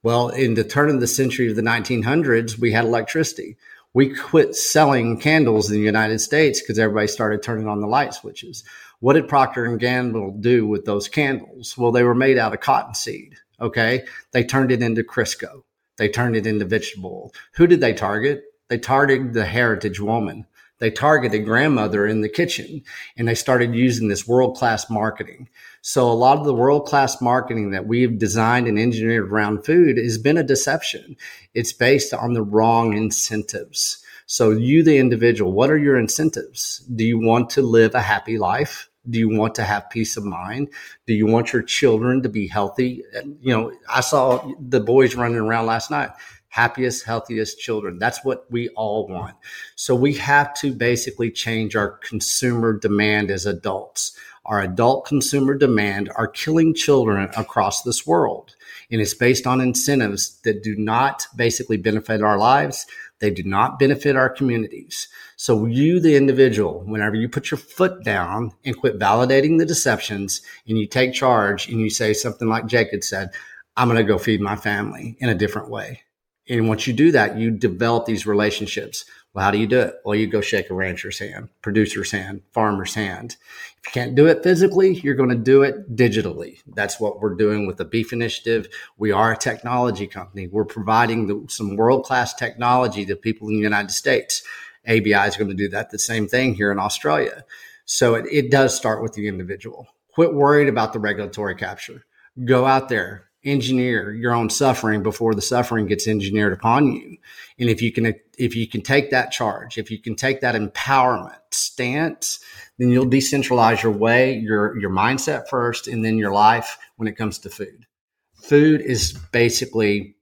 Well, in the turn of the century of the 1900s, we had electricity. We quit selling candles in the United States because everybody started turning on the light switches. What did Procter and Gamble do with those candles? Well, they were made out of cottonseed. Okay. They turned it into Crisco. They turned it into vegetable. Who did they target? They targeted the heritage woman. They targeted grandmother in the kitchen, and they started using this world-class marketing. So a lot of the world-class marketing that we've designed and engineered around food has been a deception. It's based on the wrong incentives. So you, the individual, what are your incentives? Do you want to live a happy life? Do you want to have peace of mind? Do you want your children to be healthy? You know, I saw the boys running around last night. Happiest, healthiest children. That's what we all want. So we have to basically change our consumer demand as adults. Our adult consumer demand are killing children across this world. And it's based on incentives that do not basically benefit our lives. They do not benefit our communities. So you, the individual, whenever you put your foot down and quit validating the deceptions and you take charge and you say something like Jake had said, I'm going to go feed my family in a different way. And once you do that, you develop these relationships. Well, how do you do it? Well, you go shake a rancher's hand, producer's hand, farmer's hand. If you can't do it physically, you're going to do it digitally. That's what we're doing with the Beef Initiative. We are a technology company. We're providing some world-class technology to people in the United States. ABI is going to do that, the same thing here in Australia. So it does start with the individual. Quit worrying about the regulatory capture. Go out there. Engineer your own suffering before the suffering gets engineered upon you. And if you can take that charge, if you can take that empowerment stance, then you'll decentralize your way, your mindset first, and then your life when it comes to food. Food is basically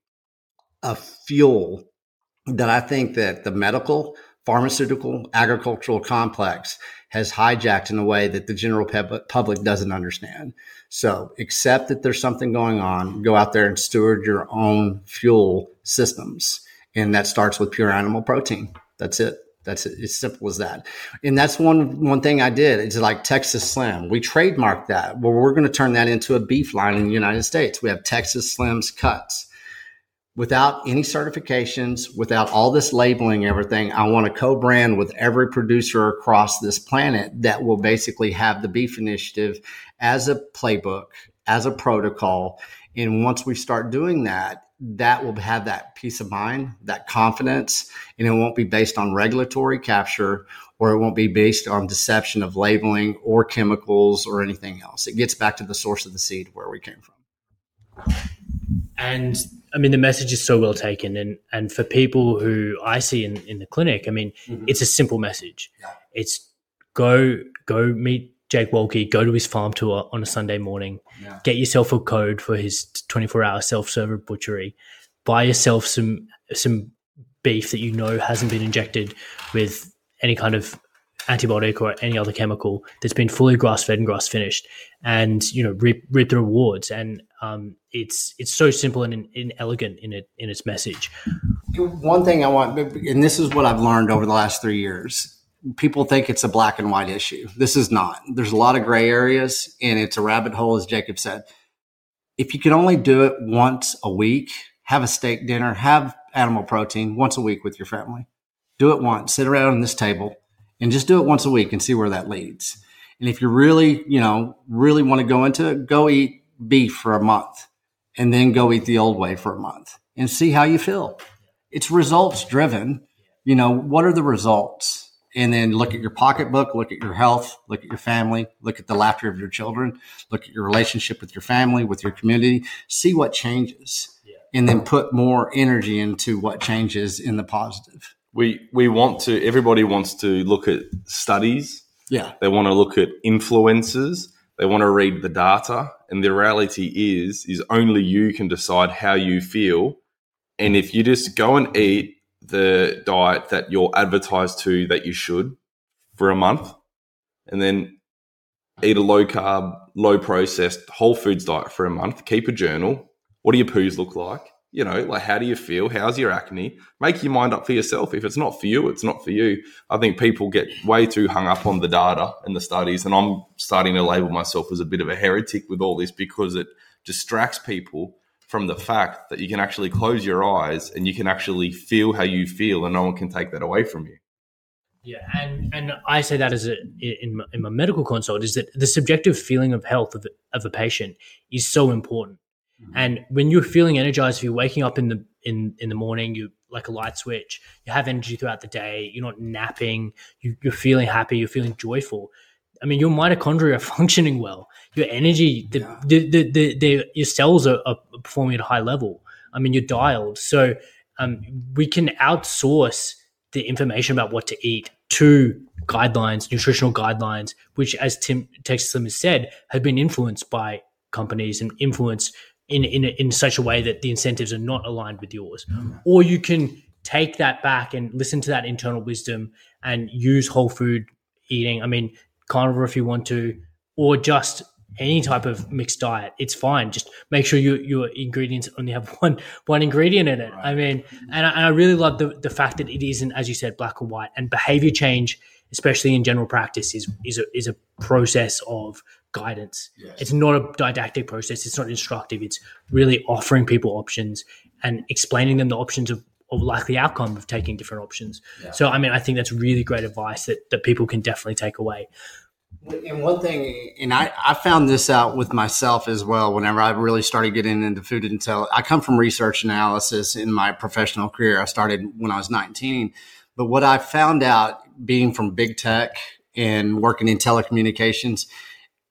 a fuel that I think that the medical, pharmaceutical, agricultural complex has hijacked in a way that the general public doesn't understand. So accept that there's something going on, go out there and steward your own fuel systems. And that starts with pure animal protein. That's it. That's it. It's simple as that. And that's one thing I did. It's like Texas Slim. We trademarked that. Well, we're going to turn that into a beef line in the United States. We have Texas Slim's cuts. Without any certifications, without all this labeling, everything, I want to co-brand with every producer across this planet that will basically have the Beef Initiative as a playbook, as a protocol. And once we start doing that, that will have that peace of mind, that confidence, and it won't be based on regulatory capture, or it won't be based on deception of labeling or chemicals or anything else. It gets back to the source of the seed where we came from. And I mean, the message is so well taken. And for people who I see in the clinic, I mean, It's a simple message. Yeah. It's go meet Jake Wolki, go to his farm tour on a Sunday morning, Get yourself a code for his 24-hour self-serve butchery, buy yourself some beef that you know hasn't been injected with any kind of antibiotic or any other chemical, that's been fully grass-fed and grass-finished, and reap the rewards. And it's so simple and elegant in its message. One thing I want, and this is what I've learned over the last 3 years, people think it's a black and white issue. This is not. There's a lot of gray areas, and it's a rabbit hole, as Jacob said. If you can only do it once a week, have a steak dinner, have animal protein once a week with your family. Do it once. Sit around on this table. And just do it once a week and see where that leads. And if you really want to go into it, go eat beef for a month and then go eat the old way for a month and see how you feel. It's results driven. What are the results? And then look at your pocketbook, look at your health, look at your family, look at the laughter of your children, look at your relationship with your family, with your community, see what changes, and then put more energy into what changes in the positive. We want to, everybody wants to look at studies. Yeah. They want to look at influencers. They want to read the data. And the reality is only you can decide how you feel. And if you just go and eat the diet that you're advertised to that you should for a month, and then eat a low carb, low processed whole foods diet for a month, keep a journal. What do your poos look like? How do you feel? How's your acne? Make your mind up for yourself. If it's not for you, it's not for you. I think people get way too hung up on the data and the studies, and I'm starting to label myself as a bit of a heretic with all this because it distracts people from the fact that you can actually close your eyes and you can actually feel how you feel, and no one can take that away from you. Yeah, and I say that as in my medical consult is that the subjective feeling of health of a patient is so important. Mm-hmm. And when you're feeling energized, if you're waking up in the morning, you like a light switch, you have energy throughout the day, you're not napping, you're feeling happy, you're feeling joyful. I mean, your mitochondria are functioning well. Your energy, your cells are performing at a high level. I mean, you're dialed. So we can outsource the information about what to eat to guidelines, nutritional guidelines, which, as Texas Slim has said, have been influenced by companies and influenced in such a way that the incentives are not aligned with yours. Mm. Or you can take that back and listen to that internal wisdom and use whole food eating. I mean, carnivore if you want to, or just any type of mixed diet, it's fine. Just make sure your ingredients only have one ingredient in it. Right. I mean, and I really love the fact that it isn't, as you said, black or white. And behavior change, especially in general practice, is a process of guidance. Yes. It's not a didactic process. It's not instructive. It's really offering people options and explaining them the options of likely outcome of taking different options. Yeah. So, I mean, I think that's really great advice that people can definitely take away. And one thing, and I found this out with myself as well, whenever I really started getting into food intel, I come from research analysis in my professional career. I started when I was 19, but what I found out being from big tech and working in telecommunications,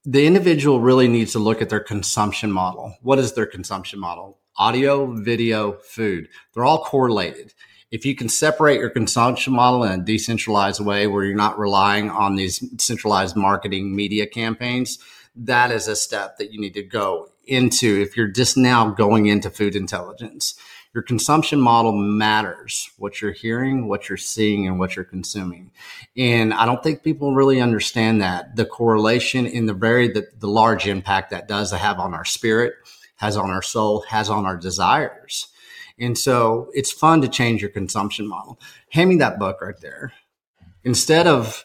the individual really needs to look at their consumption model. What is their consumption model? Audio, video, food. They're all correlated. If you can separate your consumption model in a decentralized way where you're not relying on these centralized marketing media campaigns, that is a step that you need to go into if you're just now going into food intelligence. Your consumption model matters, what you're hearing, what you're seeing, and what you're consuming. And I don't think people really understand that, the correlation in the large impact that does have on our spirit, has on our soul, has on our desires. And so it's fun to change your consumption model. Hand me that book right there. Instead of,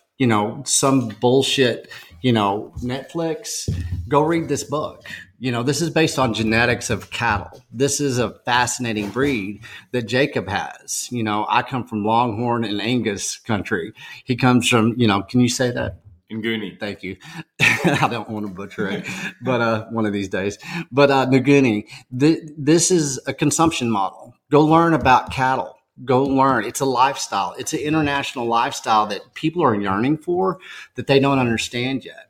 some bullshit, Netflix, go read this book. This is based on genetics of cattle. This is a fascinating breed that Jacob has. I come from Longhorn and Angus country. He comes from, can you say that? Nguni. Thank you. I don't want to butcher it, but one of these days. But Nguni, this is a consumption model. Go learn about cattle. Go learn. It's a lifestyle. It's an international lifestyle that people are yearning for that they don't understand yet.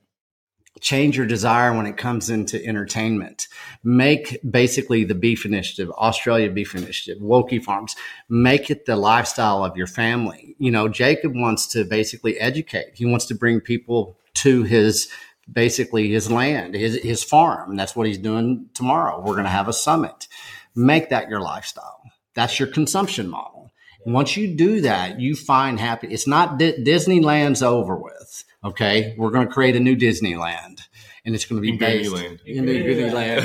Change your desire when it comes into entertainment. Make basically the Beef Initiative, Australia Beef Initiative, Wolki Farms, make it the lifestyle of your family. Jacob wants to basically educate. He wants to bring people to his land, his farm. That's what he's doing tomorrow. We're going to have a summit. Make that your lifestyle. That's your consumption model. And once you do that, you find happy. It's not Disneyland's over with. Okay, we're going to create a new Disneyland, and it's going to be based in Disneyland.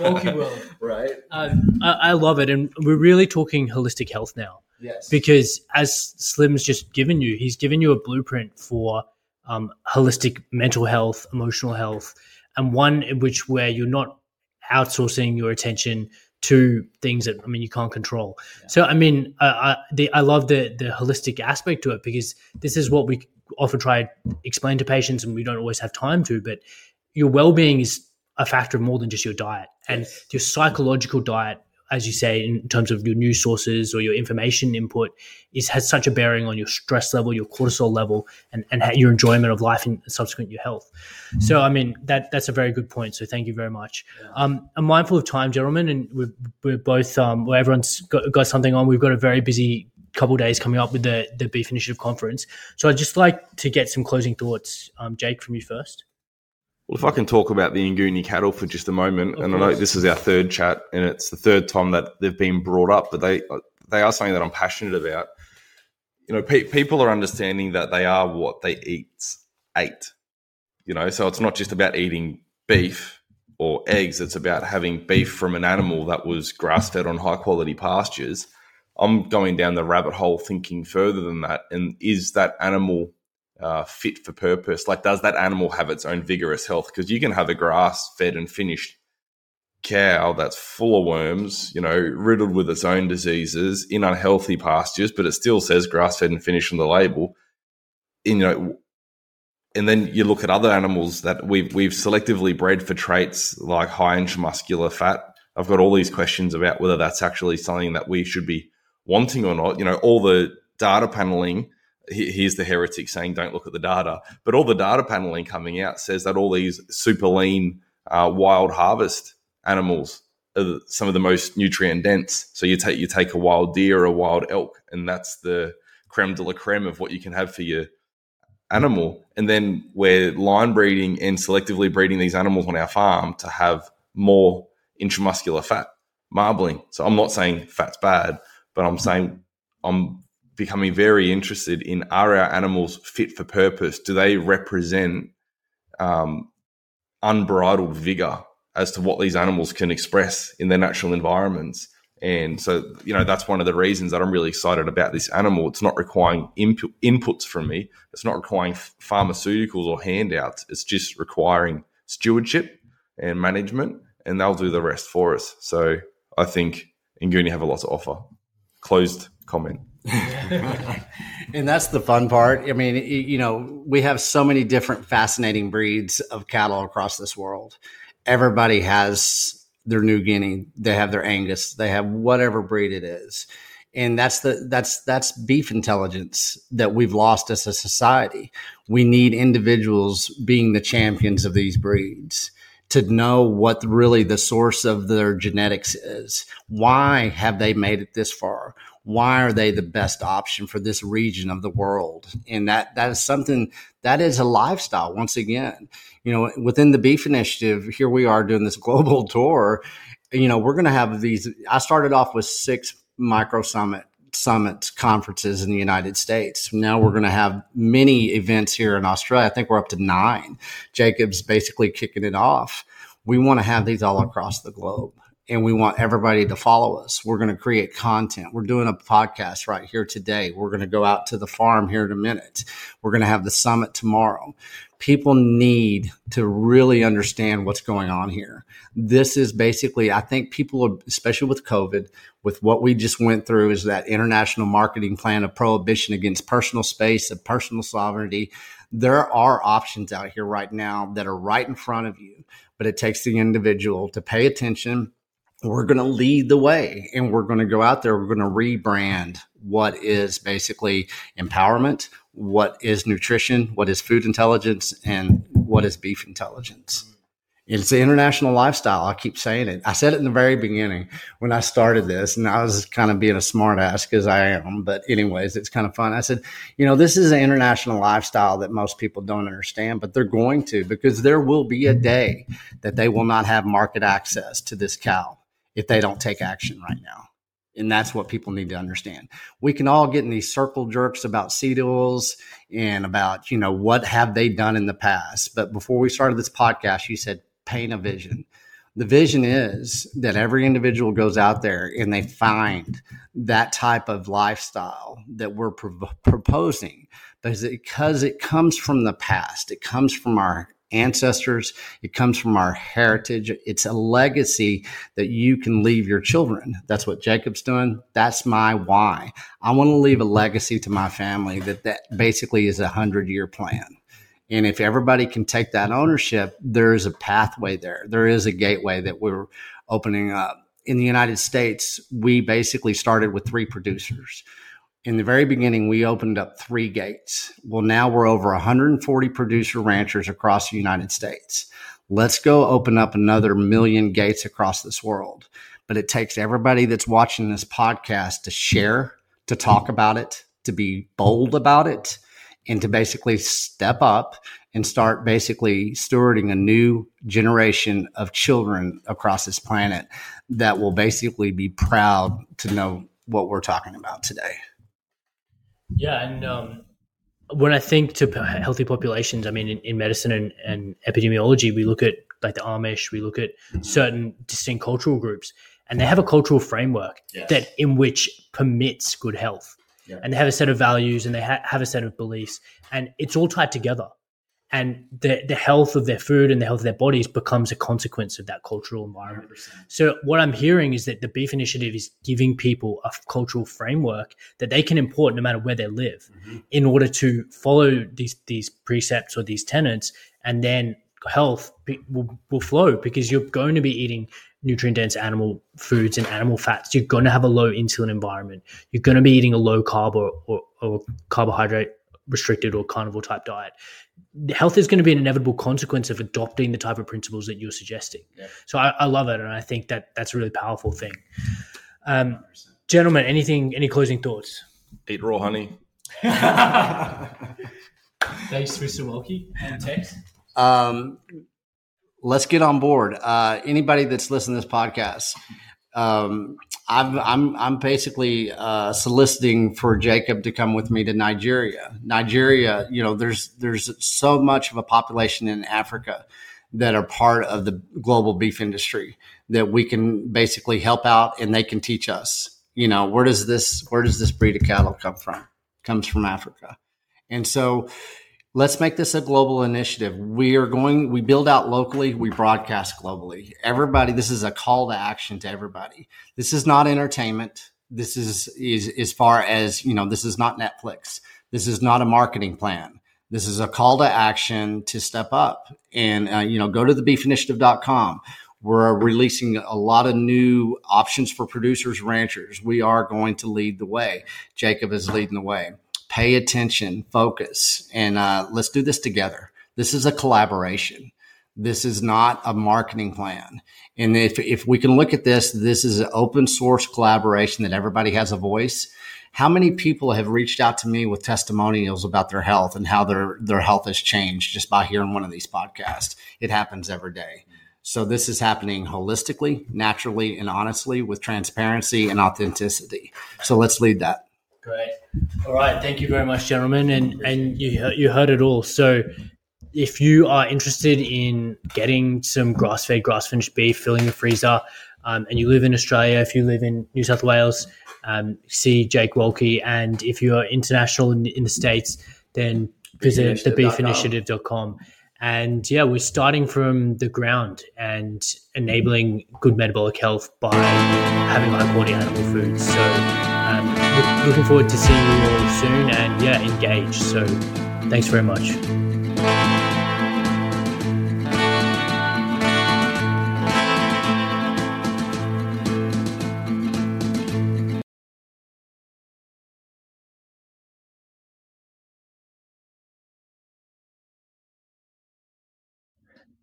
Wolki World, right? I love it, and we're really talking holistic health now. Yes, because as Slim's just given you, he's given you a blueprint for holistic mental health, emotional health, and one in which where you're not outsourcing your attention to things that you can't control. Yeah. So I love the holistic aspect to it because this is what we often try to explain to patients and we don't always have time to, but your well-being is a factor of more than just your diet and your psychological diet, as you say, in terms of your news sources or your information input has such a bearing on your stress level, your cortisol level, and your enjoyment of life and subsequent your health. Mm-hmm. So, that's a very good point. So thank you very much. Yeah. I'm mindful of time, gentlemen, and we're both, where everyone's got something on, we've got a very busy couple of days coming up with the Beef Initiative conference. So I'd just like to get some closing thoughts, Jake, from you first. Well, if I can talk about the Nguni cattle for just a moment, and I know this is our third chat and it's the third time that they've been brought up, but they are something that I'm passionate about. People are understanding that they are what they ate, so it's not just about eating beef or eggs. It's about having beef from an animal that was grass-fed on high-quality pastures. I'm going down the rabbit hole thinking further than that. And is that animal fit for purpose? Like, does that animal have its own vigorous health? Because you can have a grass-fed and finished cow that's full of worms, riddled with its own diseases in unhealthy pastures, but it still says grass-fed and finished on the label. you know, and then you look at other animals that we've selectively bred for traits like high in muscular fat. I've got all these questions about whether that's actually something that we should be wanting or not. You know, all the data paneling, here's the heretic saying, don't look at the data, but all the data paneling coming out says that all these super lean wild harvest animals are some of the most nutrient dense. So you take a wild deer or a wild elk, and that's the creme de la creme of what you can have for your animal. And then we're line breeding and selectively breeding these animals on our farm to have more intramuscular fat marbling. So I'm not saying fat's bad, but I'm saying I'm becoming very interested in, are our animals fit for purpose? Do they represent unbridled vigor as to what these animals can express in their natural environments? And so, you know, that's one of the reasons that I'm really excited about this animal. It's not requiring inputs from me. It's not requiring pharmaceuticals or handouts. It's just requiring stewardship and management, and they'll do the rest for us. So I think Nguni have a lot to offer. Closed comment. And that's the fun part. I mean, you know, we have so many different fascinating breeds of cattle across this world. Everybody has their New Guinea. They have their Angus. They have whatever breed it is. And that's beef intelligence that we've lost as a society. We need individuals being the champions of these breeds to know what really the source of their genetics is. Why have they made it this far? Why are they the best option for this region of the world? And that is something that is a lifestyle. Once again, you know, within the Beef Initiative, here we are doing this global tour. You know, we're going to have these. I started off with 6 micro summits, conferences in the United States. Now we're going to have many events here in Australia. I think we're up to 9. Jacob's basically kicking it off. We want to have these all across the globe, and we want everybody to follow us. We're going to create content. We're doing a podcast right here today. We're going to go out to the farm here in a minute. We're going to have the summit tomorrow. People need to really understand what's going on here. This is basically, I think people, especially with COVID, with what we just went through, is that international marketing plan of prohibition against personal space, of personal sovereignty. There are options out here right now that are right in front of you, but it takes the individual to pay attention. We're going to lead the way, and we're going to go out there. We're going to rebrand what is basically empowerment, what is nutrition, what is food intelligence, and what is beef intelligence. It's an international lifestyle. I keep saying it. I said it in the very beginning when I started this, and I was kind of being a smart ass because I am. But anyways, it's kind of fun. I said, you know, this is an international lifestyle that most people don't understand, but they're going to, because there will be a day that they will not have market access to this cow if they don't take action right now. And that's what people need to understand. We can all get in these circle jerks about seed oils and about, you know, what have they done in the past. But before we started this podcast, you said paint a vision. The vision is that every individual goes out there and they find that type of lifestyle that we're proposing because it comes from the past. It comes from our ancestors. It comes from our heritage. It's a legacy that you can leave your children. That's what Jacob's doing. That's my why. I want to leave a legacy to my family that basically is a 100-year plan. And if everybody can take that ownership, there is a pathway there. There is a gateway that we're opening up. In the United States, we basically started with 3 producers. In the very beginning, we opened up 3 gates. Well, now we're over 140 producer ranchers across the United States. Let's go open up another 1 million gates across this world. But it takes everybody that's watching this podcast to share, to talk about it, to be bold about it, and to basically step up and start basically stewarding a new generation of children across this planet that will basically be proud to know what we're talking about today. Yeah, and when I think to healthy populations, I mean, in medicine and epidemiology, we look at like the Amish, we look at certain distinct cultural groups, and they have a cultural framework that in which permits good health, and they have a set of values and they have a set of beliefs, and it's all tied together. and the health of their food and the health of their bodies becomes a consequence of that cultural environment. 100%. So what I'm hearing is that the Beef Initiative is giving people a cultural framework that they can import no matter where they live, mm-hmm. in order to follow these precepts or these tenets, and then health will flow, because you're going to be eating nutrient-dense animal foods and animal fats. You're going to have a low insulin environment. You're going to be eating a low-carb or carbohydrate-restricted or carnivore-type diet. Health is going to be an inevitable consequence of adopting the type of principles that you're suggesting. Yeah. So I love it, and I think that that's a really powerful thing. Gentlemen, any closing thoughts? Eat raw honey. Thanks, Mr. Wolki and Tex. Let's get on board. Anybody that's listening to this podcast, I'm basically soliciting for Jacob to come with me to Nigeria. Nigeria, you know, there's so much of a population in Africa that are part of the global beef industry that we can basically help out, and they can teach us. You know, where does this breed of cattle come from? It comes from Africa, and so. Let's make this a global initiative. We build out locally, we broadcast globally. Everybody, this is a call to action to everybody. This is not entertainment. This is as far as, you know, this is not Netflix. This is not a marketing plan. This is a call to action to step up and, you know, go to thebeefinitiative.com. We're releasing a lot of new options for producers, ranchers. We are going to lead the way. Jacob is leading the way. Pay attention, focus, and let's do this together. This is a collaboration. This is not a marketing plan. And if we can look at this is an open source collaboration that everybody has a voice. How many people have reached out to me with testimonials about their health and how their health has changed just by hearing one of these podcasts? It happens every day. So this is happening holistically, naturally, and honestly with transparency and authenticity. So let's lead that. Great. All right. Thank you very much, gentlemen. And you heard it all. So if you are interested in getting some grass-fed, grass-finished beef, filling the freezer, and you live in Australia, if you live in New South Wales, see Jake Wolki. And if you are international in the States, then visit thebeefinitiative.com. And yeah, we're starting from the ground and enabling good metabolic health by having high-quality animal foods. So looking forward to seeing you all soon, and yeah, engage. So thanks very much.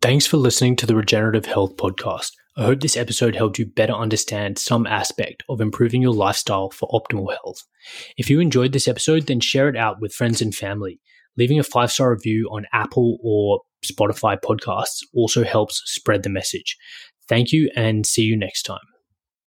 Thanks for listening to the Regenerative Health Podcast. I hope this episode helped you better understand some aspect of improving your lifestyle for optimal health. If you enjoyed this episode, then share it out with friends and family. Leaving a 5-star review on Apple or Spotify podcasts also helps spread the message. Thank you, and see you next time.